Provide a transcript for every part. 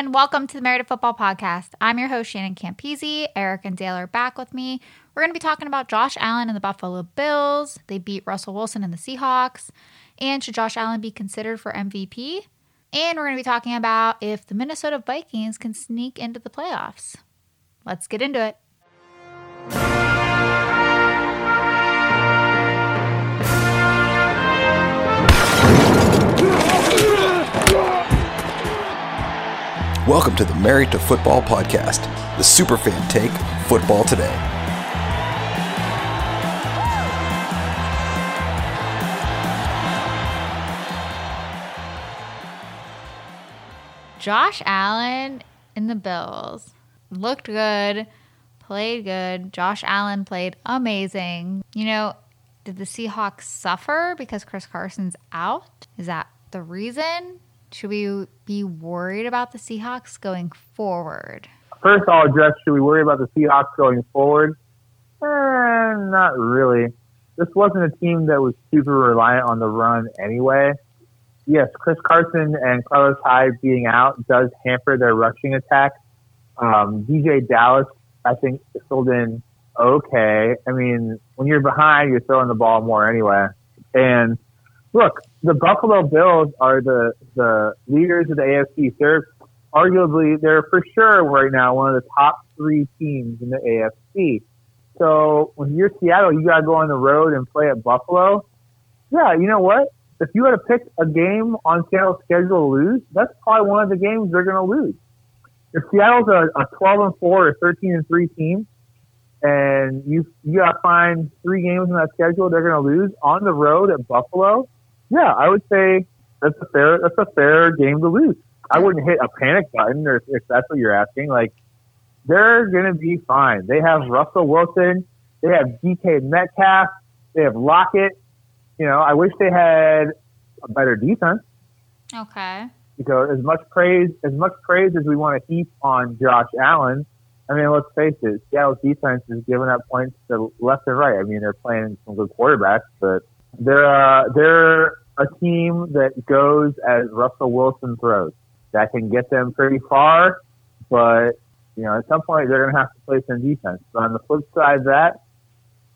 everyone. Welcome to the Married to Football podcast. I'm your host, Shannon Campisi. Eric and Dale are back with me. We're going to be talking about Josh Allen and the Buffalo Bills. They beat Russell Wilson and the Seahawks. And should Josh Allen be considered for MVP? And we're going to be talking about if the Minnesota Vikings can sneak into the playoffs. Let's get into it. Welcome to the Married to Football podcast, the superfan take football today. Josh Allen and the Bills looked good, played good. Josh Allen played amazing. You know, did the Seahawks suffer because Chris Carson's out? Is that the reason? Should we be worried about the Seahawks going forward? First, I'll address, should we worry about the Seahawks going forward? Not really. This wasn't a team that was super reliant on the run anyway. Yes, Chris Carson and Carlos Hyde being out does hamper their rushing attack. DJ Dallas, I think, filled in okay. I mean, when you're behind, you're throwing the ball more anyway. And look, the Buffalo Bills are the leaders of the AFC. They're arguably, they're for sure right now one of the top three teams in the AFC. So when you're Seattle, you got to go on the road and play at Buffalo. Yeah, you know what? If you had to pick a game on Seattle's schedule to lose, that's probably one of the games they're going to lose. If Seattle's a 12-4 or 13-3 team, and you got to find three games in that schedule they're going to lose on the road at Buffalo, yeah, I would say that's a fair game to lose. I wouldn't hit a panic button or if that's what you're asking. Like, they're going to be fine. They have Russell Wilson. They have DK Metcalf. They have Lockett. You know, I wish they had a better defense. Okay. Because as much praise as we want to heap on Josh Allen, I mean, let's face it, Seattle's defense is giving up points to left and right. I mean, they're playing some good quarterbacks, but they're a team that goes as Russell Wilson throws. That can get them pretty far, but, you know, at some point they're going to have to play some defense. But on the flip side of that,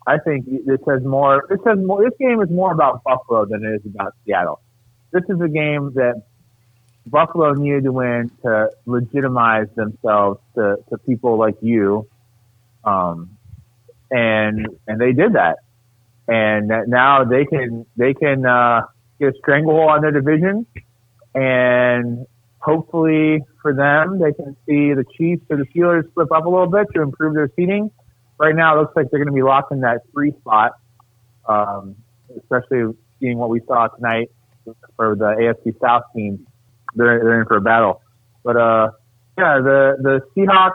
I think this game is more about Buffalo than it is about Seattle. This is a game that Buffalo needed to win to legitimize themselves to people like you. And they did that. And now they can get a stranglehold on their division, and hopefully for them, they can see the Chiefs or the Steelers slip up a little bit to improve their seeding. Right now, it looks like they're going to be locked in that 3 spot, especially seeing what we saw tonight for the AFC South team. They're in for a battle. But, yeah, the Seahawks,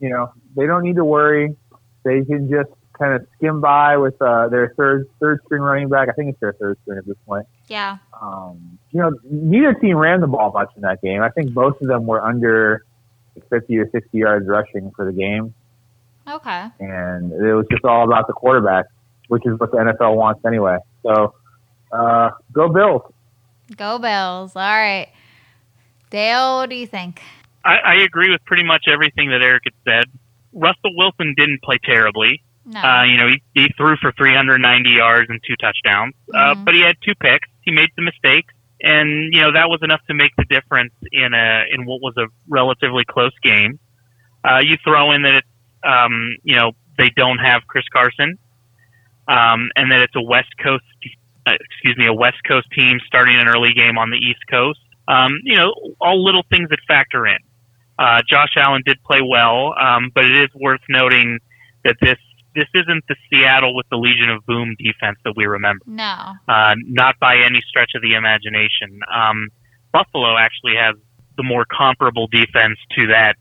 you know, they don't need to worry. They can just kind of skim by with their third string running back. I think it's their third string at this point. Yeah. You know, neither team ran the ball much in that game. I think both of them were under 50 or 60 yards rushing for the game. Okay. And it was just all about the quarterback, which is what the NFL wants anyway. So, go Bills. Go Bills. All right. Dale, what do you think? I agree with pretty much everything that Eric had said. Russell Wilson didn't play terribly. No. You know, he threw for 390 yards and 2 touchdowns, mm-hmm. But he had 2 picks. He made some mistakes, and, you know, that was enough to make the difference in what was a relatively close game. You throw in that it's, you know, they don't have Chris Carson, and that it's a West Coast team starting an early game on the East Coast. You know, all little things that factor in. Josh Allen did play well, but it is worth noting that this isn't the Seattle with the Legion of Boom defense that we remember. No. Not by any stretch of the imagination. Buffalo actually has the more comparable defense to that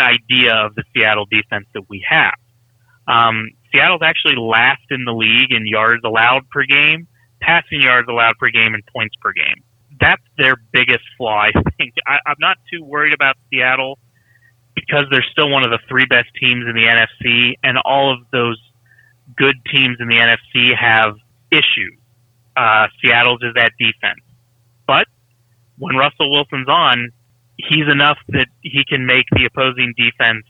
idea of the Seattle defense that we have. Seattle's actually last in the league in yards allowed per game, passing yards allowed per game, and points per game. That's their biggest flaw, I think. I'm not too worried about Seattle because they're still one of the 3 best teams in the NFC, and all of those good teams in the NFC have issues. Seattle's is that defense. But when Russell Wilson's on, he's enough that he can make the opposing defense,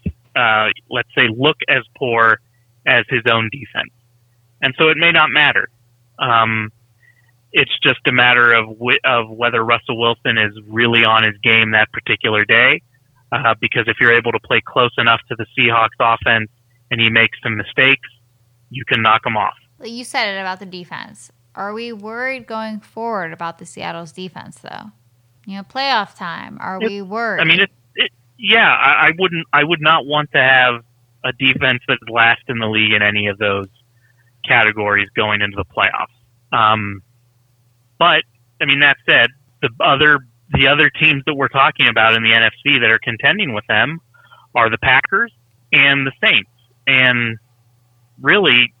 let's say, look as poor as his own defense. And so it may not matter. It's just a matter of whether Russell Wilson is really on his game that particular day, because if you're able to play close enough to the Seahawks offense and he makes some mistakes, you can knock him off. You said it about the defense. Are we worried going forward about the Seattle's defense, though? You know, playoff time. Are we worried? I mean, I would not want to have a defense that's last in the league in any of those categories going into the playoffs. But I mean, that said, the other teams that we're talking about in the NFC that are contending with them are the Packers and the Saints, and really,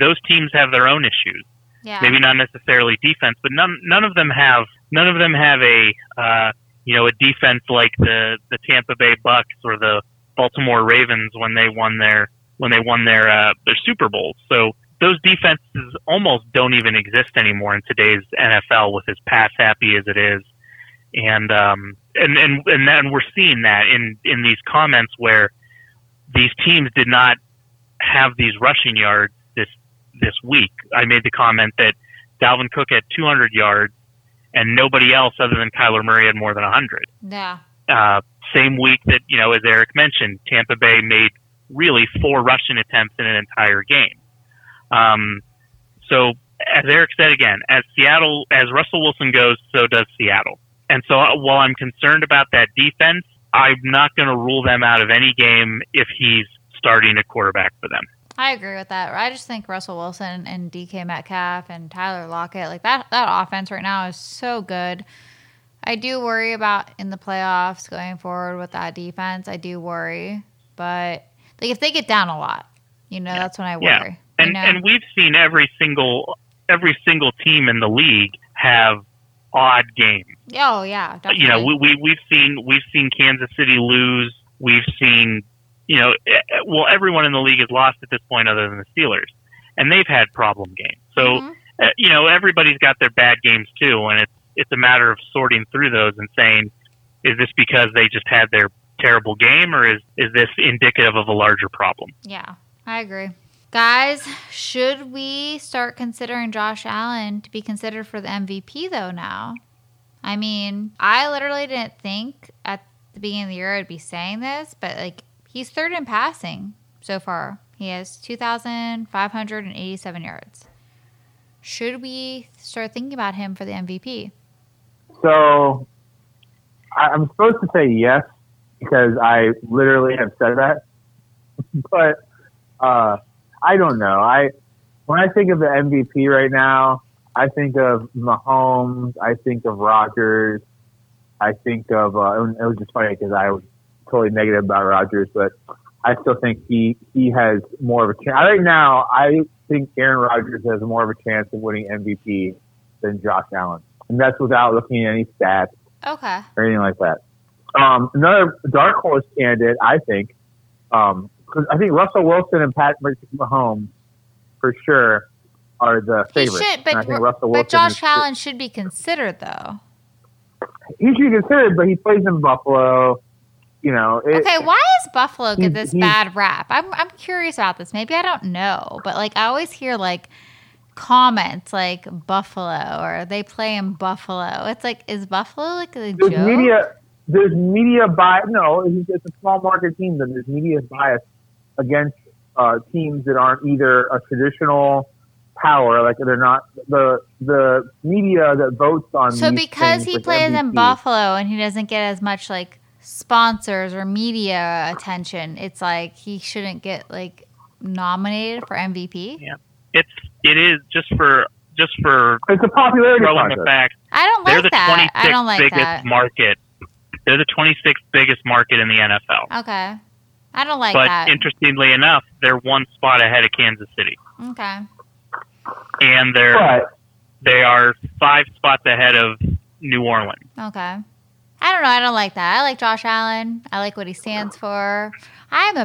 those teams have their own issues. Yeah. Maybe not necessarily defense, but none of them have a a defense like the Tampa Bay Bucs or the Baltimore Ravens when they won their Super Bowls. So those defenses almost don't even exist anymore in today's NFL with as pass happy as it is. And then we're seeing that in these comments where these teams did not have these rushing yards this week. I made the comment that Dalvin Cook had 200 yards and nobody else other than Kyler Murray had more than 100. Yeah. Same week that, as Eric mentioned, Tampa Bay made really 4 rushing attempts in an entire game. So as Eric said again, as Russell Wilson goes, so does Seattle. And so while I'm concerned about that defense, I'm not going to rule them out of any game if he's starting a quarterback for them. I agree with that. I just think Russell Wilson and DK Metcalf and Tyler Lockett, like that offense right now is so good. I do worry about in the playoffs going forward with that defense. I do worry, but like if they get down a lot, yeah. That's when I worry. Yeah. And we've seen every single team in the league have odd games. Oh yeah, definitely. We've seen Kansas City lose. We've seen everyone in the league has lost at this point other than the Steelers, and they've had problem games. So mm-hmm. Everybody's got their bad games too, and it's a matter of sorting through those and saying, is this because they just had their terrible game, or is this indicative of a larger problem? Yeah, I agree. Guys, should we start considering Josh Allen to be considered for the MVP, though, now? I mean, I literally didn't think at the beginning of the year I'd be saying this, but, he's third in passing so far. He has 2,587 yards. Should we start thinking about him for the MVP? So, I'm supposed to say yes, because I literally have said that. But, I don't know. When I think of the MVP right now, I think of Mahomes. I think of Rodgers. I think of it was just funny because I was totally negative about Rodgers, but I still think he has more of a chance. Right now, I think Aaron Rodgers has more of a chance of winning MVP than Josh Allen, and that's without looking at any stats, okay, or anything like that. Another dark horse candidate, I think. I think Russell Wilson and Patrick Mahomes, for sure, are the favorites. But Josh Allen should be considered, though. He should be considered, but he plays in Buffalo. Okay, why does Buffalo get this bad rap? I'm curious about this. Maybe I don't know, but I always hear comments like Buffalo or they play in Buffalo. It's is Buffalo a joke? There's media bias. No, it's a small market team, then there's media bias against teams that aren't either a traditional power, they're not the media that votes on. So because he plays in Buffalo and he doesn't get as much sponsors or media attention, it's he shouldn't get nominated for MVP. Yeah, it is just for it's a popularity contest. I don't like that. I don't like that market. They're the 26th biggest market in the NFL. Okay. I don't like that. But interestingly enough, they're one spot ahead of Kansas City. Okay. And they are 5 spots ahead of New Orleans. Okay. I don't know. I don't like that. I like Josh Allen. I like what he stands for. I'm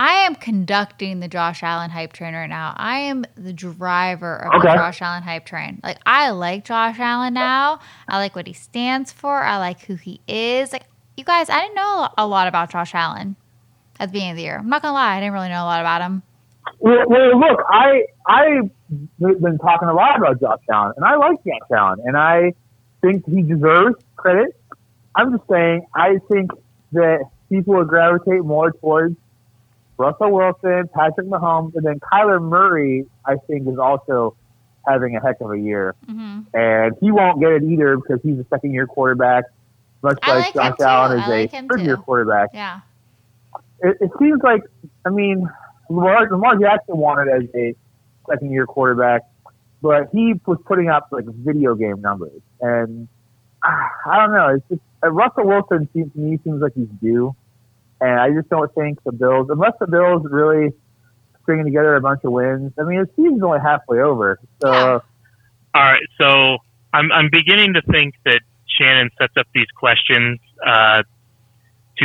I am conducting the Josh Allen hype train right now. I am the driver of the Josh Allen hype train. Like, I like Josh Allen now. I like what he stands for. I like who he is. Like, you guys, I didn't know a lot about Josh Allen at the beginning of the year. I'm not going to lie. I didn't really know a lot about him. Well, look, I've been talking a lot about Josh Allen, and I like Josh Allen, and I think he deserves credit. I'm just saying, I think that people would gravitate more towards Russell Wilson, Patrick Mahomes, and then Kyler Murray, I think, is also having a heck of a year. Mm-hmm. And he won't get it either because he's a second-year quarterback, much like Josh Allen is a third-year quarterback. Yeah. It seems like, I mean, Lamar Jackson wanted as a second-year quarterback, but he was putting up, like, video game numbers. And I don't know. It's just, Russell Wilson, to me, seems like he's due. And I just don't think the Bills, unless the Bills really stringing together a bunch of wins. I mean, the season's only halfway over. So, all right. So I'm beginning to think that Shannon sets up these questions to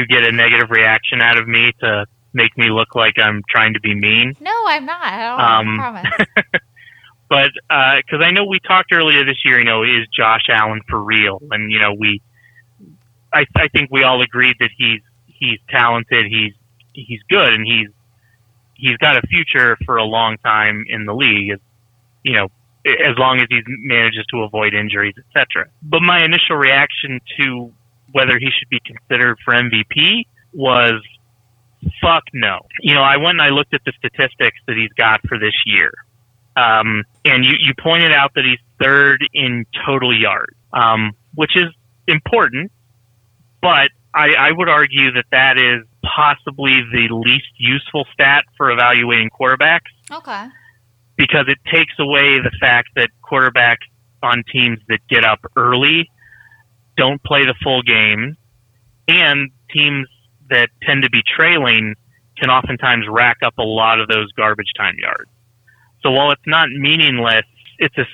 get a negative reaction out of me to make me look like I'm trying to be mean. No, I'm not. I don't promise. But because I know we talked earlier this year, you know, is Josh Allen for real? And you know, I think we all agreed that he's talented, he's good, and he's got a future for a long time in the league, you know, as long as he manages to avoid injuries, etc. But my initial reaction to whether he should be considered for MVP was, fuck no. You know, I went and I looked at the statistics that he's got for this year. And you pointed out that he's third in total yards, which is important, but I would argue that is possibly the least useful stat for evaluating quarterbacks. Okay. Because it takes away the fact that quarterbacks on teams that get up early don't play the full game, and teams that tend to be trailing can oftentimes rack up a lot of those garbage time yards. So while it's not meaningless, it's a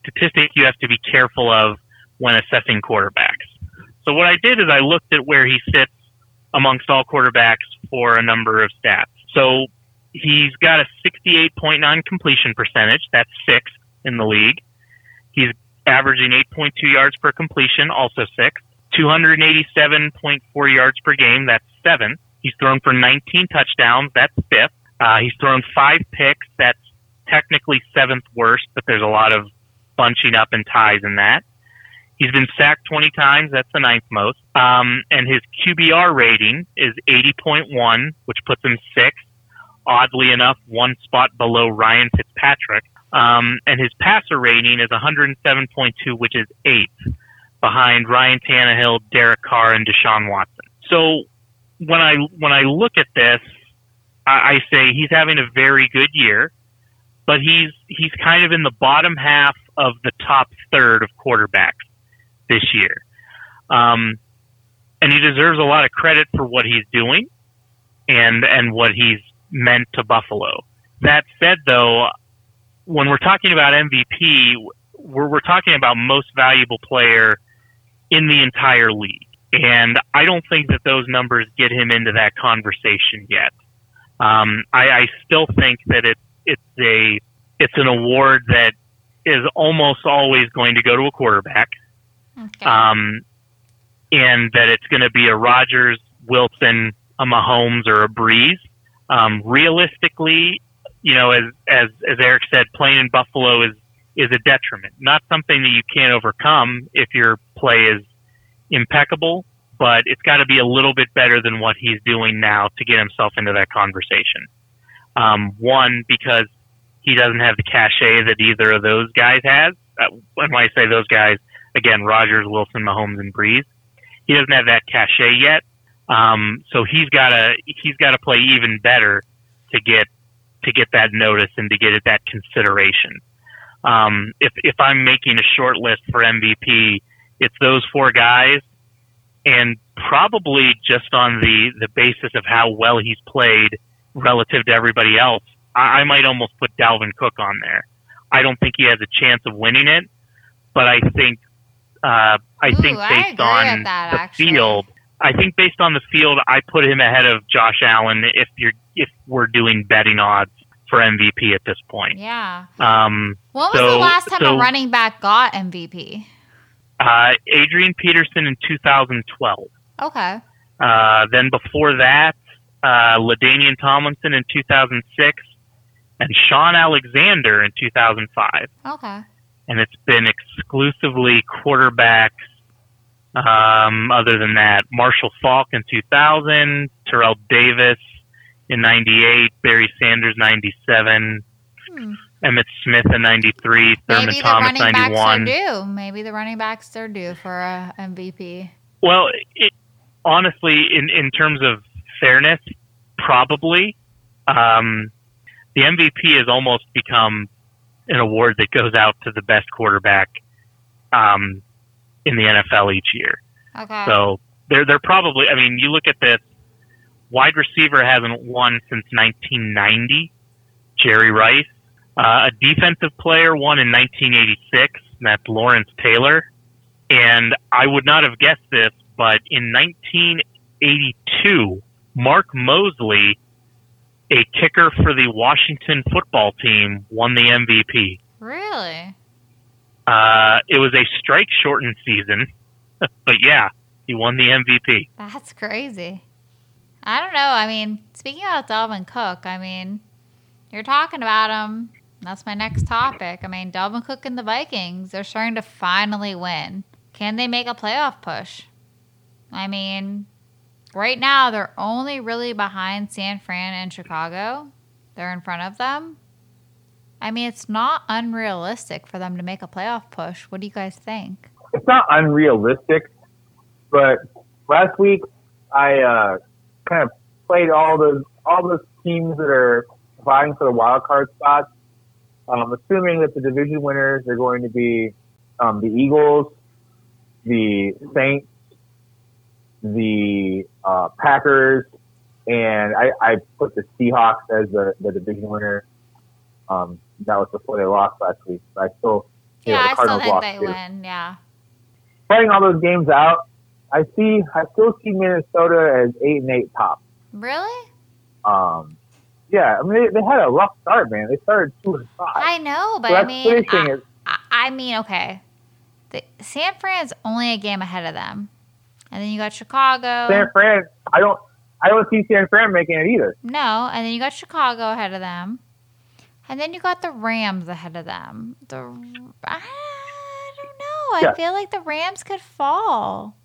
statistic you have to be careful of when assessing quarterbacks. So what I did is I looked at where he sits amongst all quarterbacks for a number of stats. So he's got a 68.9 completion percentage. That's sixth in the league. He's averaging 8.2 yards per completion, also sixth. 287.4 yards per game. That's seventh. He's thrown for 19 touchdowns. That's fifth. He's thrown 5 picks. That's technically seventh worst, but there's a lot of bunching up and ties in that. He's been sacked 20 times. That's the ninth most. And his QBR rating is 80.1, which puts him sixth. Oddly enough, one spot below Ryan Fitzpatrick. And his passer rating is 107.2, which is eighth, behind Ryan Tannehill, Derek Carr, and Deshaun Watson. So when I look at this, I say he's having a very good year, but he's kind of in the bottom half of the top third of quarterbacks this year. And he deserves a lot of credit for what he's doing and what he's meant to Buffalo. That said, though, when we're talking about MVP, we're talking about most valuable player in the entire league. And I don't think that those numbers get him into that conversation yet. I still think that it's an award that is almost always going to go to a quarterback. Okay. And that it's going to be a Rodgers, Wilson, a Mahomes, or a Brees. Realistically, you know, as Eric said, playing in Buffalo is a detriment. Not something that you can't overcome if your play is impeccable, but it's got to be a little bit better than what he's doing now to get himself into that conversation. One, because he doesn't have the cachet that either of those guys has. When I say those guys, again, Rodgers, Wilson, Mahomes, and Brees. He doesn't have that cachet yet, so he's got to play even better to get that notice and to get it that consideration. If I'm making a short list for MVP, it's those four guys, and probably just on the basis of how well he's played relative to everybody else, I might almost put Dalvin Cook on there. I don't think he has a chance of winning it, but I think based on the field, I put him ahead of Josh Allen. If you're if we're doing betting odds for MVP at this point. Yeah. When was the last time a running back got MVP? Adrian Peterson in 2012. Okay. Then before that, LaDainian Tomlinson in 2006 and Sean Alexander in 2005. Okay. And it's been exclusively quarterbacks. Other than that, Marshall Faulk in 2000, Terrell Davis in 98, Barry Sanders 97, Emmitt Smith in 93, Thurman Thomas 91. Maybe the running backs are due for a MVP. Well, honestly, in terms of fairness, probably. The MVP has almost become an award that goes out to the best quarterback in the NFL each year. Okay. So they're probably, I mean, you look at this, wide receiver hasn't won since 1990, Jerry Rice. A defensive player won in 1986, and that's Lawrence Taylor. And I would not have guessed this, but in 1982, Mark Mosley, a kicker for the Washington football team, won the MVP. Really? It was a strike-shortened season, but yeah, he won the MVP. That's crazy. I don't know. I mean, speaking about Dalvin Cook, I mean, you're talking about him. That's my next topic. I mean, Dalvin Cook and the Vikings, they're starting to finally win. Can they make a playoff push? I mean, right now, they're only really behind San Fran and Chicago. They're in front of them. I mean, it's not unrealistic for them to make a playoff push. What do you guys think? It's not unrealistic, but last week I kind of played all those teams that are vying for the wild card spots. Assuming that the division winners are going to be the Eagles, the Saints, the Packers, and I put the Seahawks as the division winner. That was before they lost last week. But I still think the Cardinals win. Yeah. Playing all those games out, I still see Minnesota as 8-8 top. Really? Yeah. I mean, they had a rough start, man. They started 2-5. I know, but so I mean, okay. San Fran's only a game ahead of them, and then you got Chicago. San Fran, I don't see San Fran making it either. No, and then you got Chicago ahead of them. And then you got the Rams ahead of them. I feel like the Rams could fall.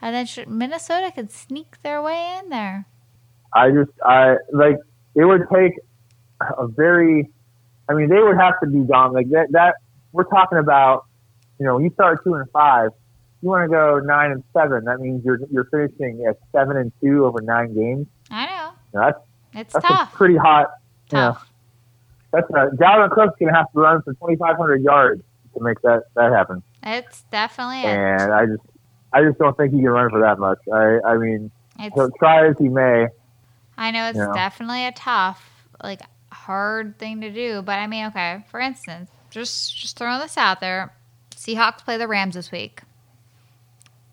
And then Minnesota could sneak their way in there. It would take a very, I mean, they would have to be gone. Like that we're talking about, you know, when you start 2-5, you want to go 9-7. That means you're finishing at 7-2 over 9 games. I know. That's tough. That's pretty hot. Tough. You know, Dalvin Cook's going to have to run for 2,500 yards to make that happen. It's definitely And I just don't think he can run for that much. I mean, he'll try as he may. I know it's definitely a tough, like, hard thing to do. But, I mean, okay, for instance, just throwing this out there, Seahawks play the Rams this week.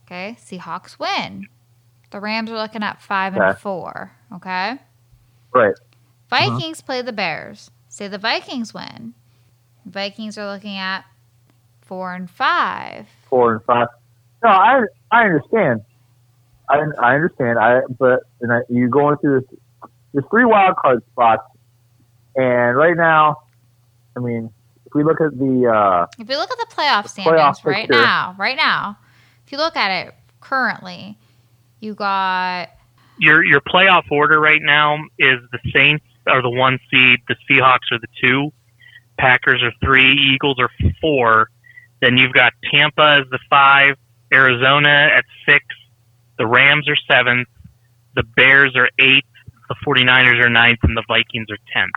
Okay, Seahawks win. The Rams are looking at 5-4, okay? Right. Vikings play the Bears. Say the Vikings win. The Vikings are looking at 4-5. 4-5. No, I understand. I understand. You're going through this. There's 3 wild card spots, and right now, I mean, if we look at the playoff standings right now, if you look at it currently, you got your playoff order right now is the Saints are the 1 seed, the Seahawks are the 2, Packers are 3, Eagles are 4. Then you've got Tampa as the 5, Arizona at 6, the Rams are 7th, the Bears are 8th, the 49ers are 9th, and the Vikings are 10th.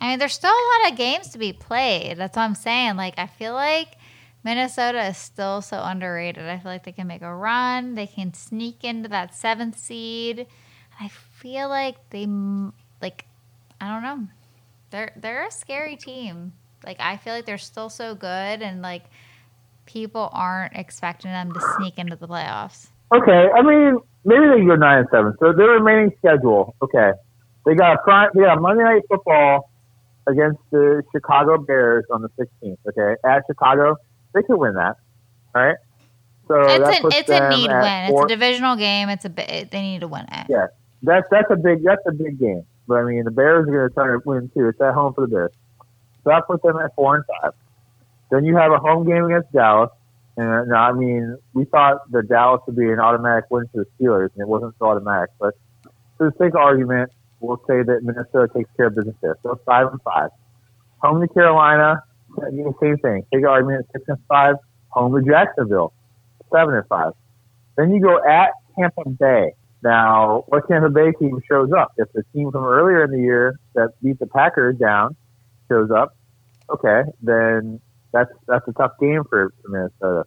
I mean, there's still a lot of games to be played. That's what I'm saying. Like, I feel like Minnesota is still so underrated. I feel like they can make a run. They can sneak into that 7th seed. I feel like I don't know. They're a scary team. Like, I feel like they're still so good, and, like, people aren't expecting them to sneak into the playoffs. Okay. I mean, maybe they go 9-7. So their remaining schedule, okay. They got Monday Night Football against the Chicago Bears on the 16th. Okay, at Chicago, they could win that. All right. So it's a need win. It's a divisional game. They need to win it. Yeah, that's a big game. But I mean, the Bears are going to try to win too. It's at home for the Bears. So that puts them at 4-5. Then you have a home game against Dallas. And I mean, we thought that Dallas would be an automatic win for the Steelers, and it wasn't so automatic. But for the sake of argument, we'll say that Minnesota takes care of business there. So 5-5. Home to Carolina, same thing. Take the argument, 6-5. Home to Jacksonville, 7-5. Then you go at Tampa Bay. Now, what Tampa Bay team shows up? If the team from earlier in the year that beat the Packers down shows up, okay, then that's a tough game for Minnesota.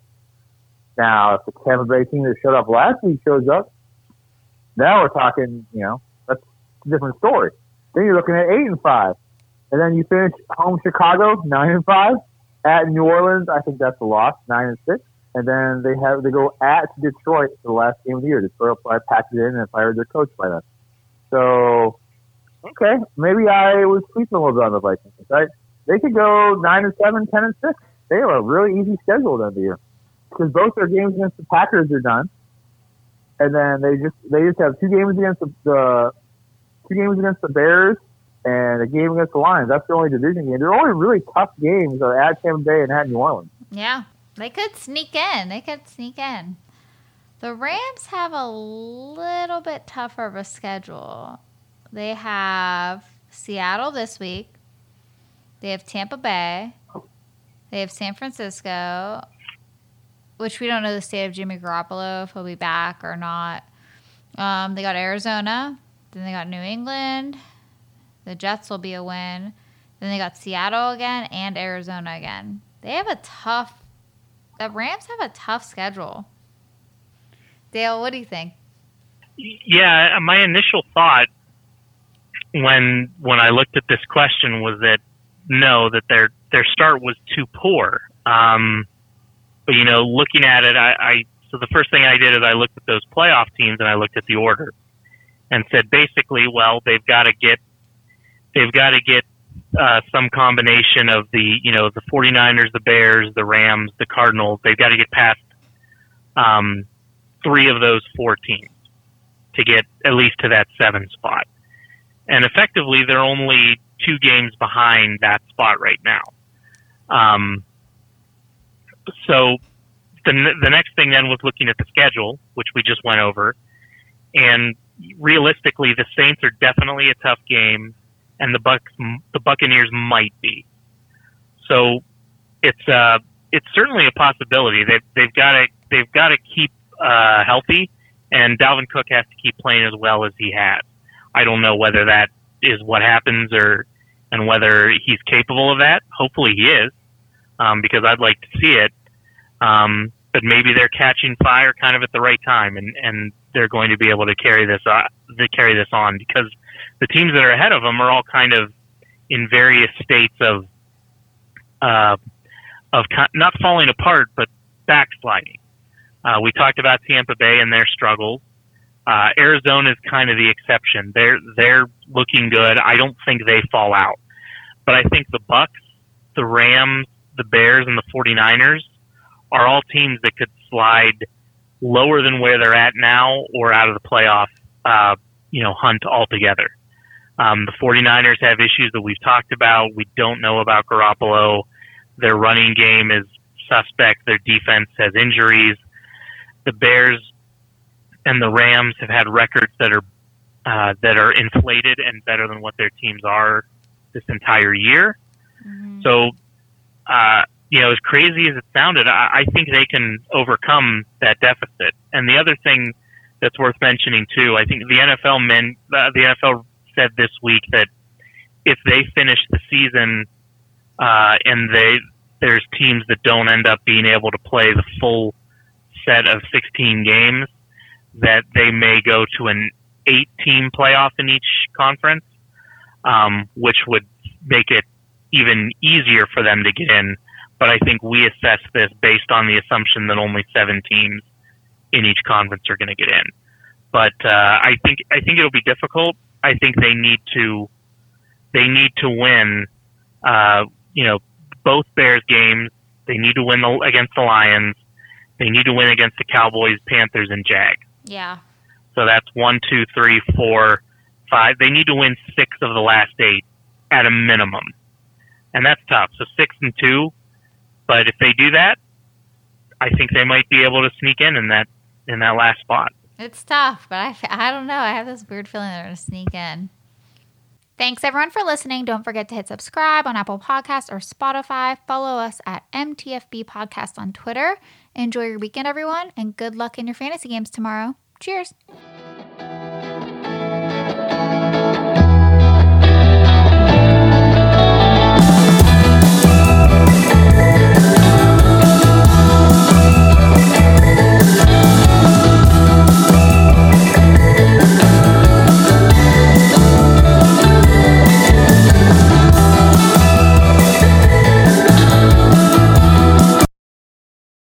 Now, if the Tampa Bay team that showed up last week shows up, now we're talking, you know, that's a different story. Then you're looking at 8-5. And then you finish home Chicago, 9-5. At New Orleans, I think that's a loss, 9-6. And then they go at Detroit for the last game of the year. Detroit packed it in and fired their coach by then. So, okay, maybe I was sleeping a little bit on the Vikings, right? They could go 9-7, 10-6. They have a really easy schedule that year because both their games against the Packers are done, and then they just have two games against the Bears and a game against the Lions. That's the only division game. Their only really tough games are at Tampa Bay and at New Orleans. Yeah. They could sneak in. The Rams have a little bit tougher of a schedule. They have Seattle this week. They have Tampa Bay. They have San Francisco, which we don't know the state of Jimmy Garoppolo, if he'll be back or not. They got Arizona. Then they got New England. The Jets will be a win. Then they got Seattle again and Arizona again. The Rams have a tough schedule. Dale, what do you think? Yeah, my initial thought when I looked at this question was that their start was too poor. But you know, looking at it, so the first thing I did is I looked at those playoff teams and I looked at the order and said basically, well, they've got to get some combination of the 49ers, the Bears, the Rams, the Cardinals. They've got to get past three of those four teams to get at least to that 7 spot. And effectively, they're only 2 games behind that spot right now. So the next thing then was looking at the schedule, which we just went over. And realistically, the Saints are definitely a tough game. And the Buccaneers might be. So it's certainly a possibility. They've got to keep healthy, and Dalvin Cook has to keep playing as well as he has. I don't know whether that is what happens and whether he's capable of that. Hopefully he is, because I'd like to see it. But maybe they're catching fire kind of at the right time, and they're going to be able to carry this on because the teams that are ahead of them are all kind of in various states of not falling apart, but backsliding. We talked about Tampa Bay and their struggles. Arizona is kind of the exception. They're looking good. I don't think they fall out, but I think the Bucs, the Rams, the Bears, and the 49ers are all teams that could slide lower than where they're at now or out of the playoff, hunt altogether. The 49ers have issues that we've talked about. We don't know about Garoppolo. Their running game is suspect. Their defense has injuries. The Bears and the Rams have had records that are inflated and better than what their teams are this entire year. Mm-hmm. So, as crazy as it sounded, I think they can overcome that deficit. And the other thing that's worth mentioning too, I think the NFL said this week that if they finish the season and there's teams that don't end up being able to play the full set of 16 games, that they may go to an 8-team playoff in each conference, which would make it even easier for them to get in. But I think we assess this based on the assumption that only 7 teams in each conference are going to get in. But I think it'll be difficult. I think they need to win. Both Bears games. They need to win against the Lions. They need to win against the Cowboys, Panthers, and Jags. Yeah. So that's 1, 2, 3, 4, 5. They need to win 6 of the last 8 at a minimum, and that's tough. So 6 and 2, but if they do that, I think they might be able to sneak in that last spot. It's tough, but I don't know. I have this weird feeling they're going to sneak in. Thanks, everyone, for listening. Don't forget to hit subscribe on Apple Podcasts or Spotify. Follow us at MTFB Podcast on Twitter. Enjoy your weekend, everyone, and good luck in your fantasy games tomorrow. Cheers.